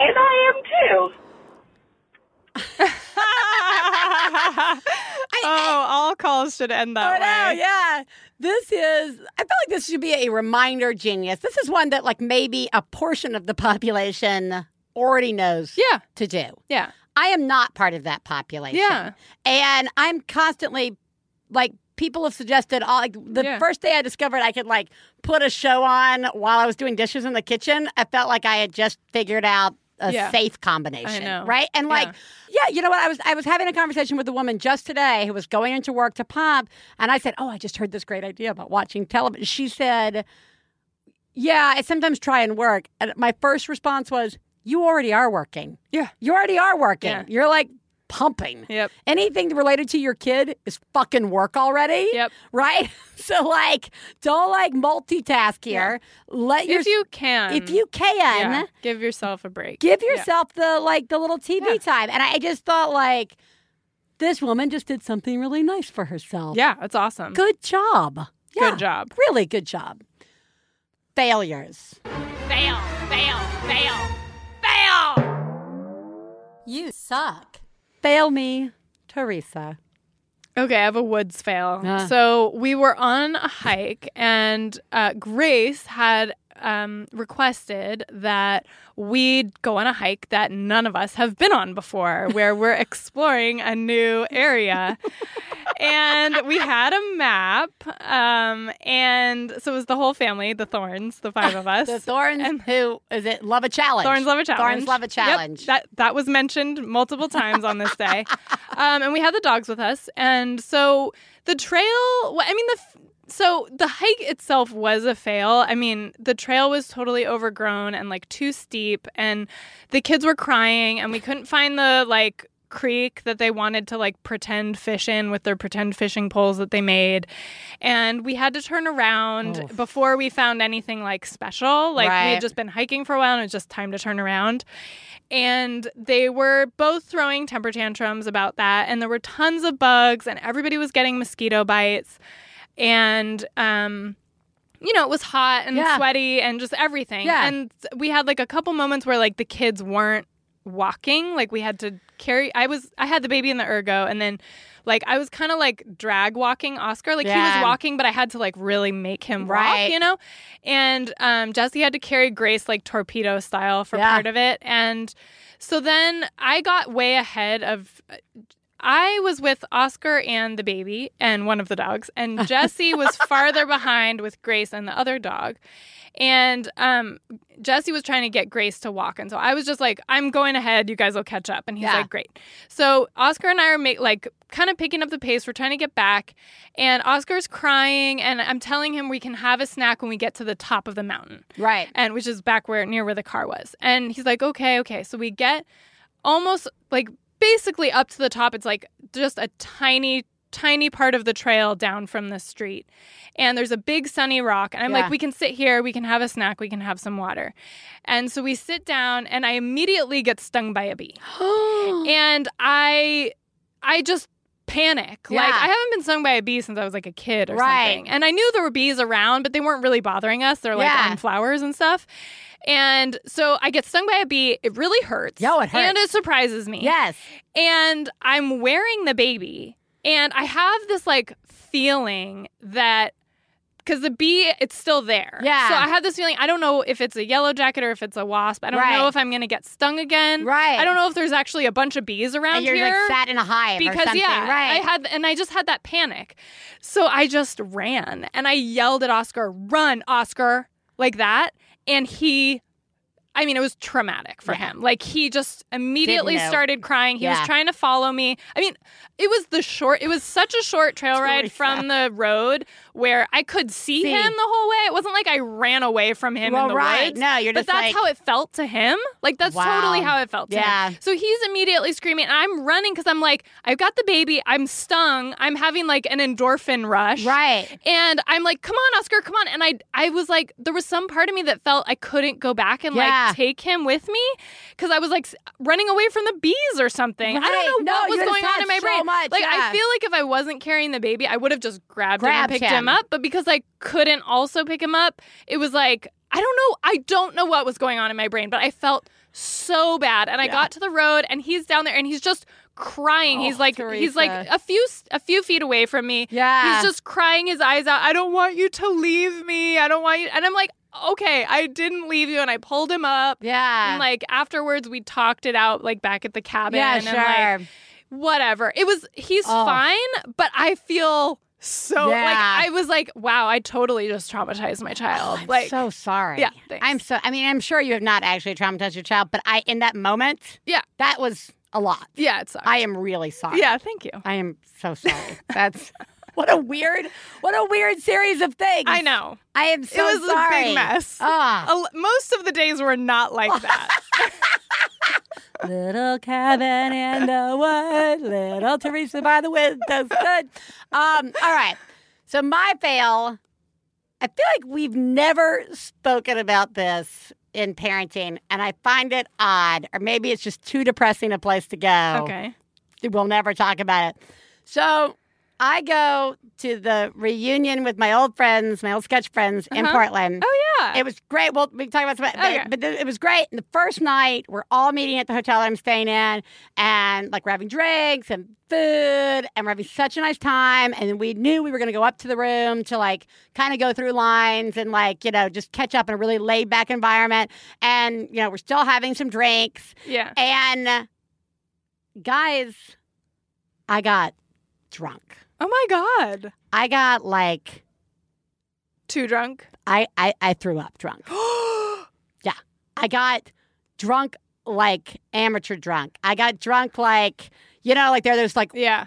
And I am, too. Oh, all calls should end that oh, way. No, yeah. This is, I feel like this should be a reminder, genius. This is one that, like, maybe a portion of the population already knows yeah. to do. Yeah. I am not part of that population. Yeah. And I'm constantly, like, people have suggested, all like, the yeah. first day I discovered I could, like, put a show on while I was doing dishes in the kitchen, I felt like I had just figured out a yeah. safe combination, right? And like, yeah. yeah, you know what? I was I was having a conversation with a woman just today who was going into work to pump, and I said, oh, I just heard this great idea about watching television. She said, yeah, I sometimes try and work. And my first response was, you already are working. Yeah. You already are working. Yeah. You're like pumping. Yep. Anything related to your kid is fucking work already. Yep. Right? So like, don't like multitask here. Yeah. Let your, if you can. If you can. Yeah. Give yourself a break. Give yourself yeah. the like the little T V yeah. time. And I just thought like, this woman just did something really nice for herself. Yeah, that's awesome. Good job. Yeah. Good job. Really good job. Failures. Fail, fail, fail, fail. You suck. Fail me, Teresa. Okay, I have a woods fail. Uh. So we were on a hike, and uh, Grace had um, requested that we go on a hike that none of us have been on before, where we're exploring a new area. And we had a map, um, and so it was the whole family, the Thorns, the five of us. The Thorns, and who is it? Love a challenge. Thorns love a challenge. Thorns love a challenge. Yep, that that was mentioned multiple times on this day, um, and we had the dogs with us, and so the trail. Well, I mean the. So the hike itself was a fail. I mean, the trail was totally overgrown and like too steep, and the kids were crying, and we couldn't find the like creek that they wanted to like pretend fish in with their pretend fishing poles that they made, and we had to turn around Oof. before we found anything like special. Like right. we had just been hiking for a while, and it was just time to turn around. And they were both throwing temper tantrums about that, and there were tons of bugs, and everybody was getting mosquito bites. And, um, you know, it was hot and yeah. sweaty and just everything. Yeah. And we had like a couple moments where like the kids weren't walking. Like we had to carry, I was, I had the baby in the ergo, and then like, I was kind of like drag walking Oscar. Like yeah. he was walking, but I had to like really make him right. walk, you know? And, um, Jesse had to carry Grace like torpedo style for yeah. part of it. And so then I got way ahead of I was with Oscar and the baby and one of the dogs, and Jesse was farther behind with Grace and the other dog. And um, Jesse was trying to get Grace to walk, and so I was just like, I'm going ahead. You guys will catch up. And he's yeah. like, great. So Oscar and I are make, like kind of picking up the pace. We're trying to get back, and Oscar's crying, and I'm telling him we can have a snack when we get to the top of the mountain. Right. And which is back where near where the car was. And he's like, okay, okay. So we get almost like basically up to the top. It's like just a tiny, tiny part of the trail down from the street. And there's a big sunny rock. And I'm yeah. like, we can sit here. We can have a snack. We can have some water. And so we sit down, and I immediately get stung by a bee. And I I just panic. Yeah. Like, I haven't been stung by a bee since I was like a kid or right. something. And I knew there were bees around, but they weren't really bothering us. They're like yeah. on flowers and stuff. And so I get stung by a bee. It really hurts. Yo, it hurts. And it surprises me. Yes. And I'm wearing the baby. And I have this, like, feeling that, because the bee, it's still there. Yeah. So I have this feeling, I don't know if it's a yellow jacket or if it's a wasp. I don't right. know if I'm going to get stung again. Right. I don't know if there's actually a bunch of bees around and you're, here. You're, like, sat in a hive because, or something. Because, yeah, right. I had, and I just had that panic. So I just ran. And I yelled at Oscar, run, Oscar, like that. And he, I mean, it was traumatic for yeah. him. Like, he just immediately started crying. He yeah. was trying to follow me. I mean, it was the short, it was such a short trail Teresa. ride from the road where I could see, see him the whole way. It wasn't like I ran away from him well, in the right. woods. No, you're but just But that's like... how it felt to him. Like, that's wow. totally how it felt to yeah. him. So he's immediately screaming. And I'm running because I'm like, I've got the baby. I'm stung. I'm having like an endorphin rush. Right. And I'm like, come on, Oscar, come on. And I, I was like, there was some part of me that felt I couldn't go back and yeah. like take him with me because I was like running away from the bees or something. Right. I don't know no, what was going on in my so brain. Much, like yeah. I feel like if I wasn't carrying the baby, I would have just grabbed, grabbed him and picked him. him up. But because I couldn't also pick him up, it was like, I don't know. I don't know what was going on in my brain, but I felt so bad. And I yeah. got to the road and he's down there and he's just crying. Oh, he's like Teresa. he's like a few a few feet away from me. Yeah. He's just crying his eyes out. I don't want you to leave me. I don't want you. And I'm like, okay, I didn't leave you, and I pulled him up. Yeah. And, like, afterwards, we talked it out, like, back at the cabin. Yeah, and sure. Like, whatever. It was, he's oh. fine, but I feel so, yeah. like, I was like, wow, I totally just traumatized my child. Oh, I'm like, so sorry. Yeah, thanks. I'm so, I mean, I'm sure you have not actually traumatized your child, but I, in that moment, yeah, that was a lot. Yeah, it sucked. I am really sorry. Yeah, thank you. I am so sorry. That's... What a weird, what a weird series of things. I know. I am so sorry. It was sorry. a big mess. Oh. A, most of the days were not like that. Little cabin in the wood, little Teresa by the window stood. Um, all right. So my fail, I feel like we've never spoken about this in parenting, and I find it odd, or maybe it's just too depressing a place to go. Okay. We'll never talk about it. So... I go to the reunion with my old friends, my old sketch friends uh-huh. in Portland. Oh, yeah. It was great. Well, we can talk about some okay. but it was great. And the first night, we're all meeting at the hotel I'm staying in, and, like, we're having drinks and food, and we're having such a nice time. And we knew we were going to go up to the room to, like, kind of go through lines and, like, you know, just catch up in a really laid-back environment. And, you know, we're still having some drinks. Yeah. And, guys, I got drunk. Oh, my God. I got, like... Too drunk? I, I, I threw up drunk. Yeah. I got drunk like amateur drunk. I got drunk like, you know, like there, there's like yeah.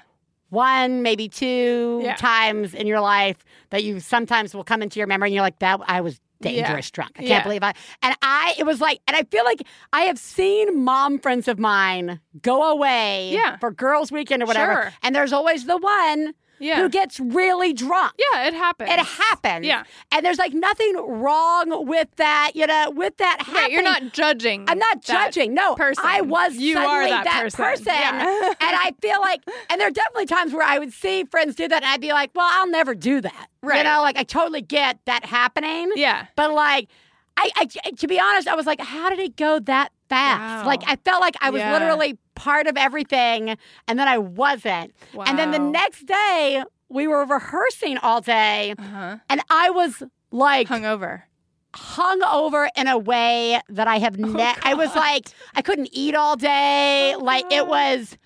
one, maybe two yeah. times in your life that you sometimes will come into your memory and you're like, that I was dangerous yeah. drunk. I can't yeah. believe I... And I, it was like... And I feel like I have seen mom friends of mine go away yeah. for girls' weekend or whatever. Sure. And there's always the one... Yeah. Who gets really drunk. Yeah, it happens. It happens. Yeah. And there's, like, nothing wrong with that, you know, with that right, happening. You're not judging. I'm not judging. No. Person. I was you suddenly are that, that person. person. Yeah. And I feel like, and there are definitely times where I would see friends do that, and I'd be like, well, I'll never do that. Right. You know, like, I totally get that happening. Yeah. But, like, I, I to be honest, I was like, how did it go that fast? Wow. Like, I felt like I was yeah. literally... part of everything, and then I wasn't. Wow. And then the next day, we were rehearsing all day, uh-huh. and I was like... Hungover. Hungover in a way that I have never... Oh, I was like, I couldn't eat all day. Oh, like, God. It was...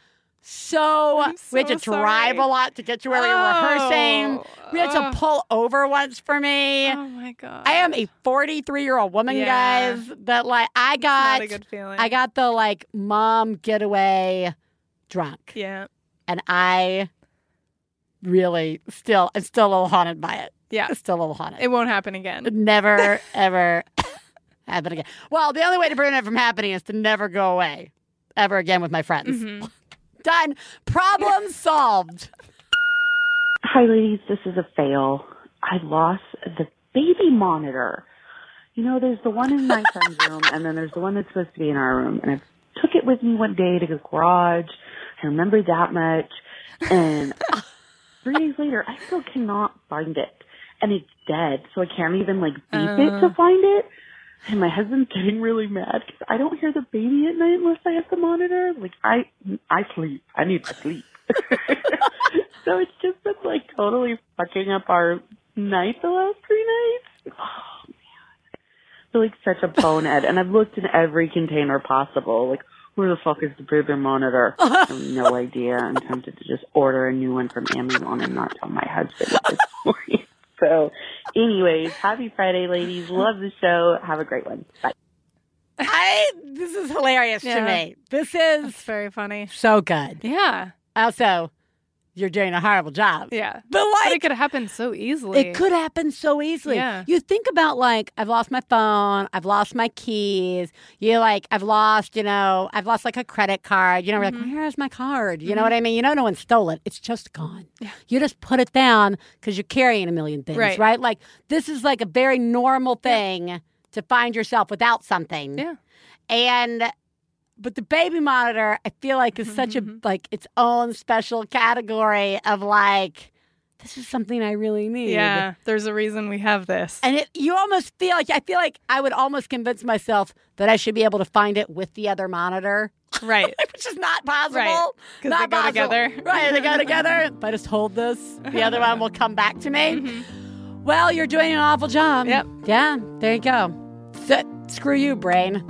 So, so we had to drive sorry. a lot to get to where we were oh, rehearsing. We had oh. to pull over once for me. Oh, my God. I am a forty-three-year-old woman, yeah. guys, that, like, I got... Not a good feeling. I got the, like, mom getaway drunk. Yeah. And I really still... I'm still a little haunted by it. Yeah. I'm still a little haunted. It won't happen again. Never, ever happen again. Well, the only way to prevent it from happening is to never go away ever again with my friends. Mm-hmm. Done. Problem solved. Hi, ladies. This is a fail. I lost the baby monitor. You know, there's the one in my son's room, and then there's the one that's supposed to be in our room. And I took it with me one day to the garage. I remember that much. And three days later, I still cannot find it. And it's dead, so I can't even, like, beep uh. it to find it. And my husband's getting really mad because I don't hear the baby at night unless I have the monitor. Like, I I sleep. I need to sleep. So it's just been, like, totally fucking up our night the last three nights. Oh, man. I feel like such a bonehead. And I've looked in every container possible. Like, where the fuck is the baby monitor? I have no idea. I'm tempted to just order a new one from Amazon and not tell my husband this morning. So, anyways, happy Friday, ladies. Love the show. Have a great one. Bye. I this is hilarious yeah. to me. This is That's very funny. So good. Yeah. Also, you're doing a horrible job. Yeah. But like, but it could happen so easily. It could happen so easily. Yeah. You think about like, I've lost my phone. I've lost my keys. You're like, I've lost, you know, I've lost like a credit card. You know, we're mm-hmm. like, well, here's my card. You mm-hmm. know what I mean? You know, no one stole it. It's just gone. Yeah. You just put it down because you're carrying a million things, right. right? Like, this is like a very normal thing yeah. to find yourself without something. Yeah. And... But the baby monitor, I feel like, is mm-hmm. such a, like, its own special category of, like, this is something I really need. Yeah, there's a reason we have this. And it, you almost feel like, I feel like I would almost convince myself that I should be able to find it with the other monitor. Right. Which is not possible. Right, because they go possible. together. Right, they go together. If I just hold this, the other one will come back to me. Mm-hmm. Well, you're doing an awful job. Yep. Yeah, there you go. So, screw you, brain.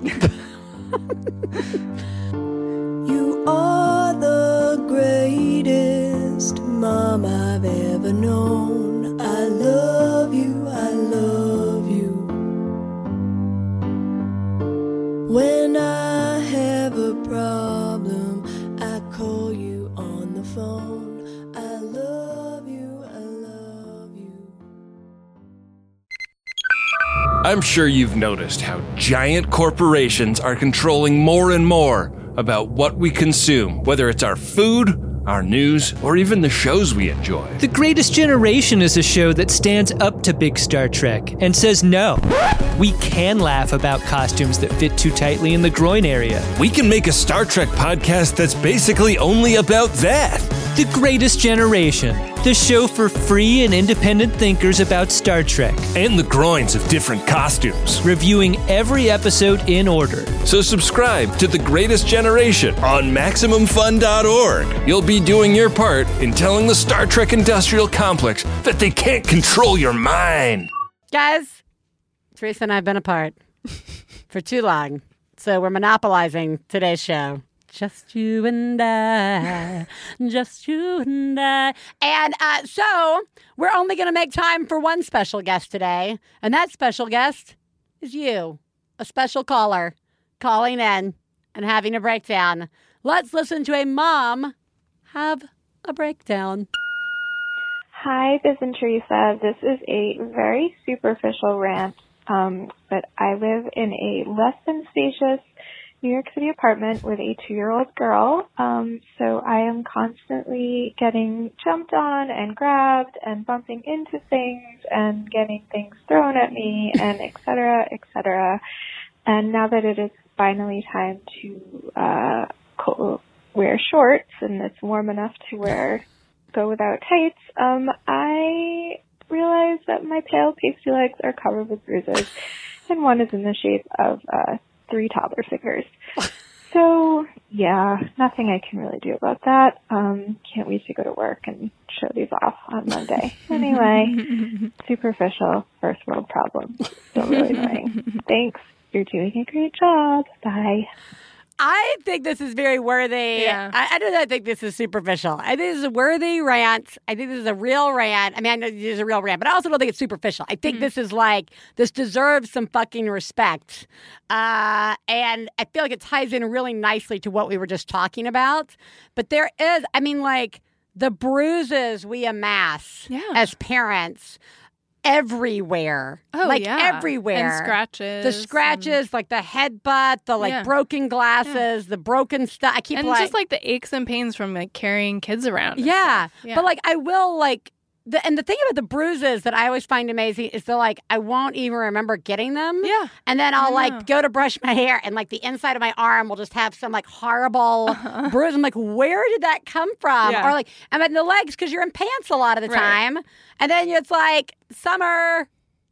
You are the greatest mom I've ever known. I love you, I love you. When I have a problem, I call you on the phone. I love you, I love you. I'm sure you've noticed how giant corporations are controlling more and more about what we consume, whether it's our food, our news, or even the shows we enjoy. The Greatest Generation is a show that stands up to big Star Trek and says no. We can laugh about costumes that fit too tightly in the groin area. We can make a Star Trek podcast that's basically only about that. The Greatest Generation, the show for free and independent thinkers about Star Trek. And the groins of different costumes. Reviewing every episode in order. So subscribe to The Greatest Generation on Maximum Fun dot org. You'll be doing your part in telling the Star Trek industrial complex that they can't control your mind. Guys, Teresa and I have been apart for too long, so we're monopolizing today's show. Just you and I, just you and I. And uh, so we're only going to make time for one special guest today. And that special guest is you, a special caller, calling in and having a breakdown. Let's listen to a mom have a breakdown. Hi, Biz and Teresa. This is a very superficial rant, um, but I live in a less than spacious New York City apartment with a two-year-old girl, um, so I am constantly getting jumped on and grabbed and bumping into things and getting things thrown at me and et cetera, et cetera. And now that it is finally time to uh, co- wear shorts and it's warm enough to wear go without tights, um, I realize that my pale, pasty legs are covered with bruises, and one is in the shape of uh, three toddler fingers. So, yeah, nothing I can really do about that. Um, can't wait to go to work and show these off on Monday. Anyway, superficial first world problem. Still really annoying. Thanks. You're doing a great job. Bye. I think this is very worthy. Yeah. I, I do not think this is superficial. I think this is a worthy rant. I think this is a real rant. I mean, I know this is a real rant, but I also don't think it's superficial. I think mm-hmm. this is like, this deserves some fucking respect. Uh, and I feel like it ties in really nicely to what we were just talking about. But there is, I mean, like, the bruises we amass yeah. as parents everywhere. Oh, like yeah. everywhere. And scratches. The scratches, and... like the headbutt, the like yeah. broken glasses, yeah. the broken stuff. I keep And like... just like the aches and pains from like carrying kids around. Yeah. yeah. But like I will like the, and the thing about the bruises that I always find amazing is that like I won't even remember getting them. Yeah. And then I'll like go to brush my hair and like the inside of my arm will just have some like horrible uh-huh. bruise. I'm like, where did that come from? Yeah. Or like I'm in the legs because you're in pants a lot of the right. time. And then it's like summer,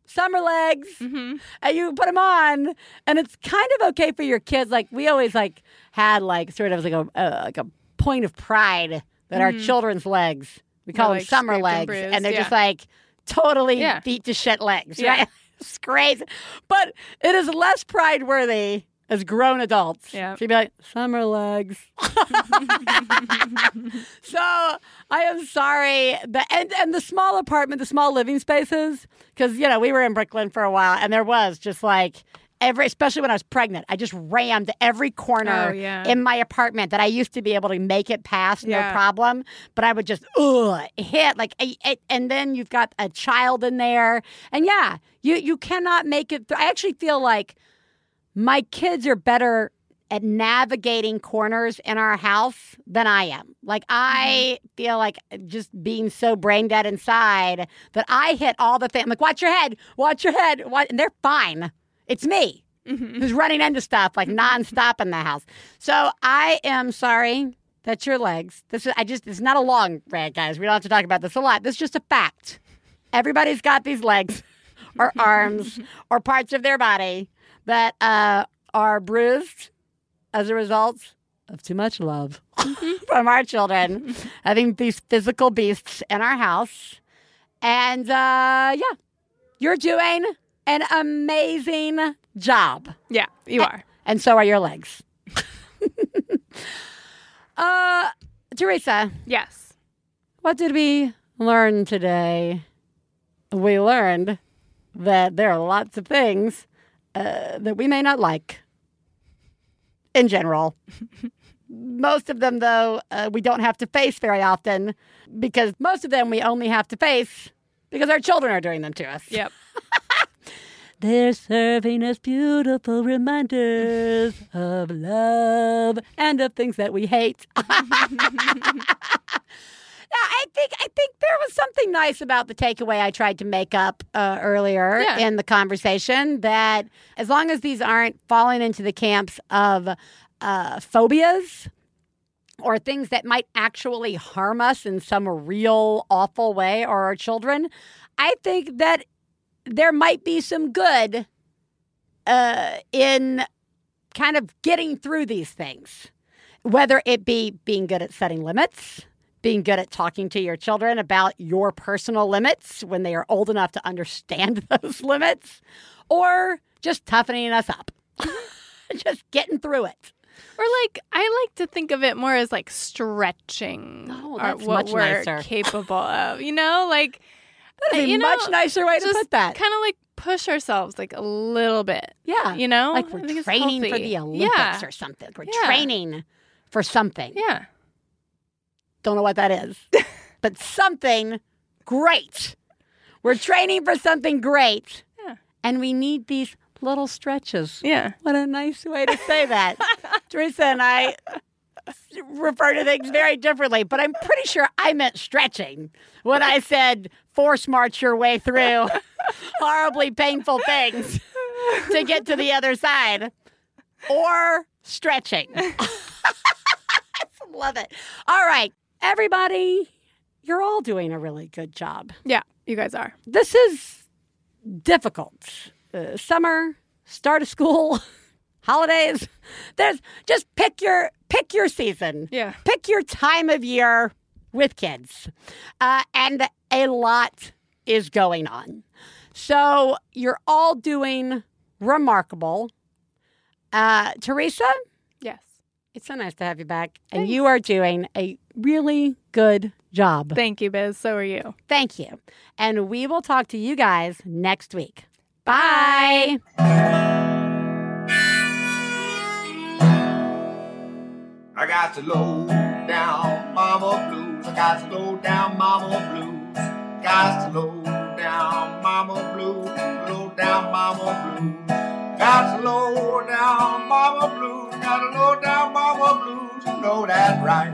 summer legs. Mm-hmm. And you put them on. And it's kind of okay for your kids. Like we always like had like sort of like a, uh, like a point of pride that mm-hmm. our children's legs. We call they're them like summer legs, and, and they're yeah. just like totally yeah. beat to shit legs, right? Yeah. It's crazy. But it is less pride-worthy as grown adults. Yeah. So you'd be like, summer legs. So I am sorry. The, and, and the small apartment, the small living spaces, because, you know, we were in Brooklyn for a while, and there was just like... every, especially when I was pregnant, I just rammed every corner oh, yeah. in my apartment that I used to be able to make it past, yeah. no problem. But I would just ugh, hit like, I, I, and then you've got a child in there, and yeah, you you cannot make it. Th- I actually feel like my kids are better at navigating corners in our house than I am. Like, I mm-hmm. feel like just being so brain dead inside that I hit all the things. Like, watch your head, watch your head. Watch, and they're fine. It's me mm-hmm. who's running into stuff, like, nonstop in the house. So I am sorry that your legs, this is, I just, it's not a long rant, guys. We don't have to talk about this a lot. This is just a fact. Everybody's got these legs or arms or parts of their body that uh, are bruised as a result of too much love from our children, having these physical beasts in our house. And uh, yeah, you're doing an amazing job. Yeah, you and, are. And so are your legs. uh, Teresa. Yes. What did we learn today? We learned that there are lots of things uh, that we may not like. In general. Most of them, though, uh, we don't have to face very often, because most of them we only have to face because our children are doing them to us. Yep. They're serving us beautiful reminders of love and of things that we hate. I think I think there was something nice about the takeaway I tried to make up uh, earlier yeah. in the conversation, that as long as these aren't falling into the camps of uh, phobias or things that might actually harm us in some real awful way or our children, I think that there might be some good uh, in kind of getting through these things, whether it be being good at setting limits, being good at talking to your children about your personal limits when they are old enough to understand those limits, or just toughening us up, just getting through it. Or, like, I like to think of it more as like stretching oh, that's what much we're nicer. capable of. You know, like, that'd be a much nicer way to put that. Kind of like push ourselves like a little bit. Yeah, you know, like we're training for the Olympics yeah. or something. We're yeah. training for something. Yeah. Don't know what that is, but something great. We're training for something great. Yeah. And we need these little stretches. Yeah. What a nice way to say that. Teresa and I refer to things very differently, but I'm pretty sure I meant stretching when I said force march your way through horribly painful things to get to the other side, or stretching. Love it. All right. Everybody, you're all doing a really good job. Yeah, you guys are. This is difficult. Uh, summer, start of school, holidays. There's just pick your pick your season. Yeah. Pick your time of year with kids. Uh, and a lot is going on. So you're all doing remarkable. Uh, Teresa? Yes. It's so nice to have you back. Thanks. And you are doing a really good job. Thank you, Biz. So are you. Thank you. And we will talk to you guys next week. Bye. I got to low down mama blues. I got to low down mama blues. Got to low down mama blues. Low down mama blues. Got to low down mama blues. Gotta low down mama blues, you know that right.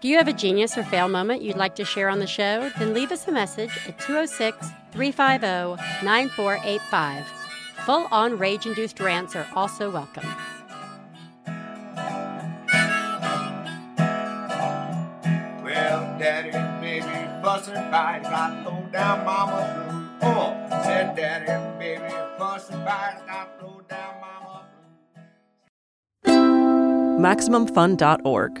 Do you have a genius or fail moment you'd like to share on the show? Then leave us a message at two oh six, three five zero, nine four eight five. Full-on rage-induced rants are also welcome. Well, Daddy may be bustin' by, got low down mama blue. Oh, said Daddy. Baby, bust by, I throw down my Maximum Fun dot org.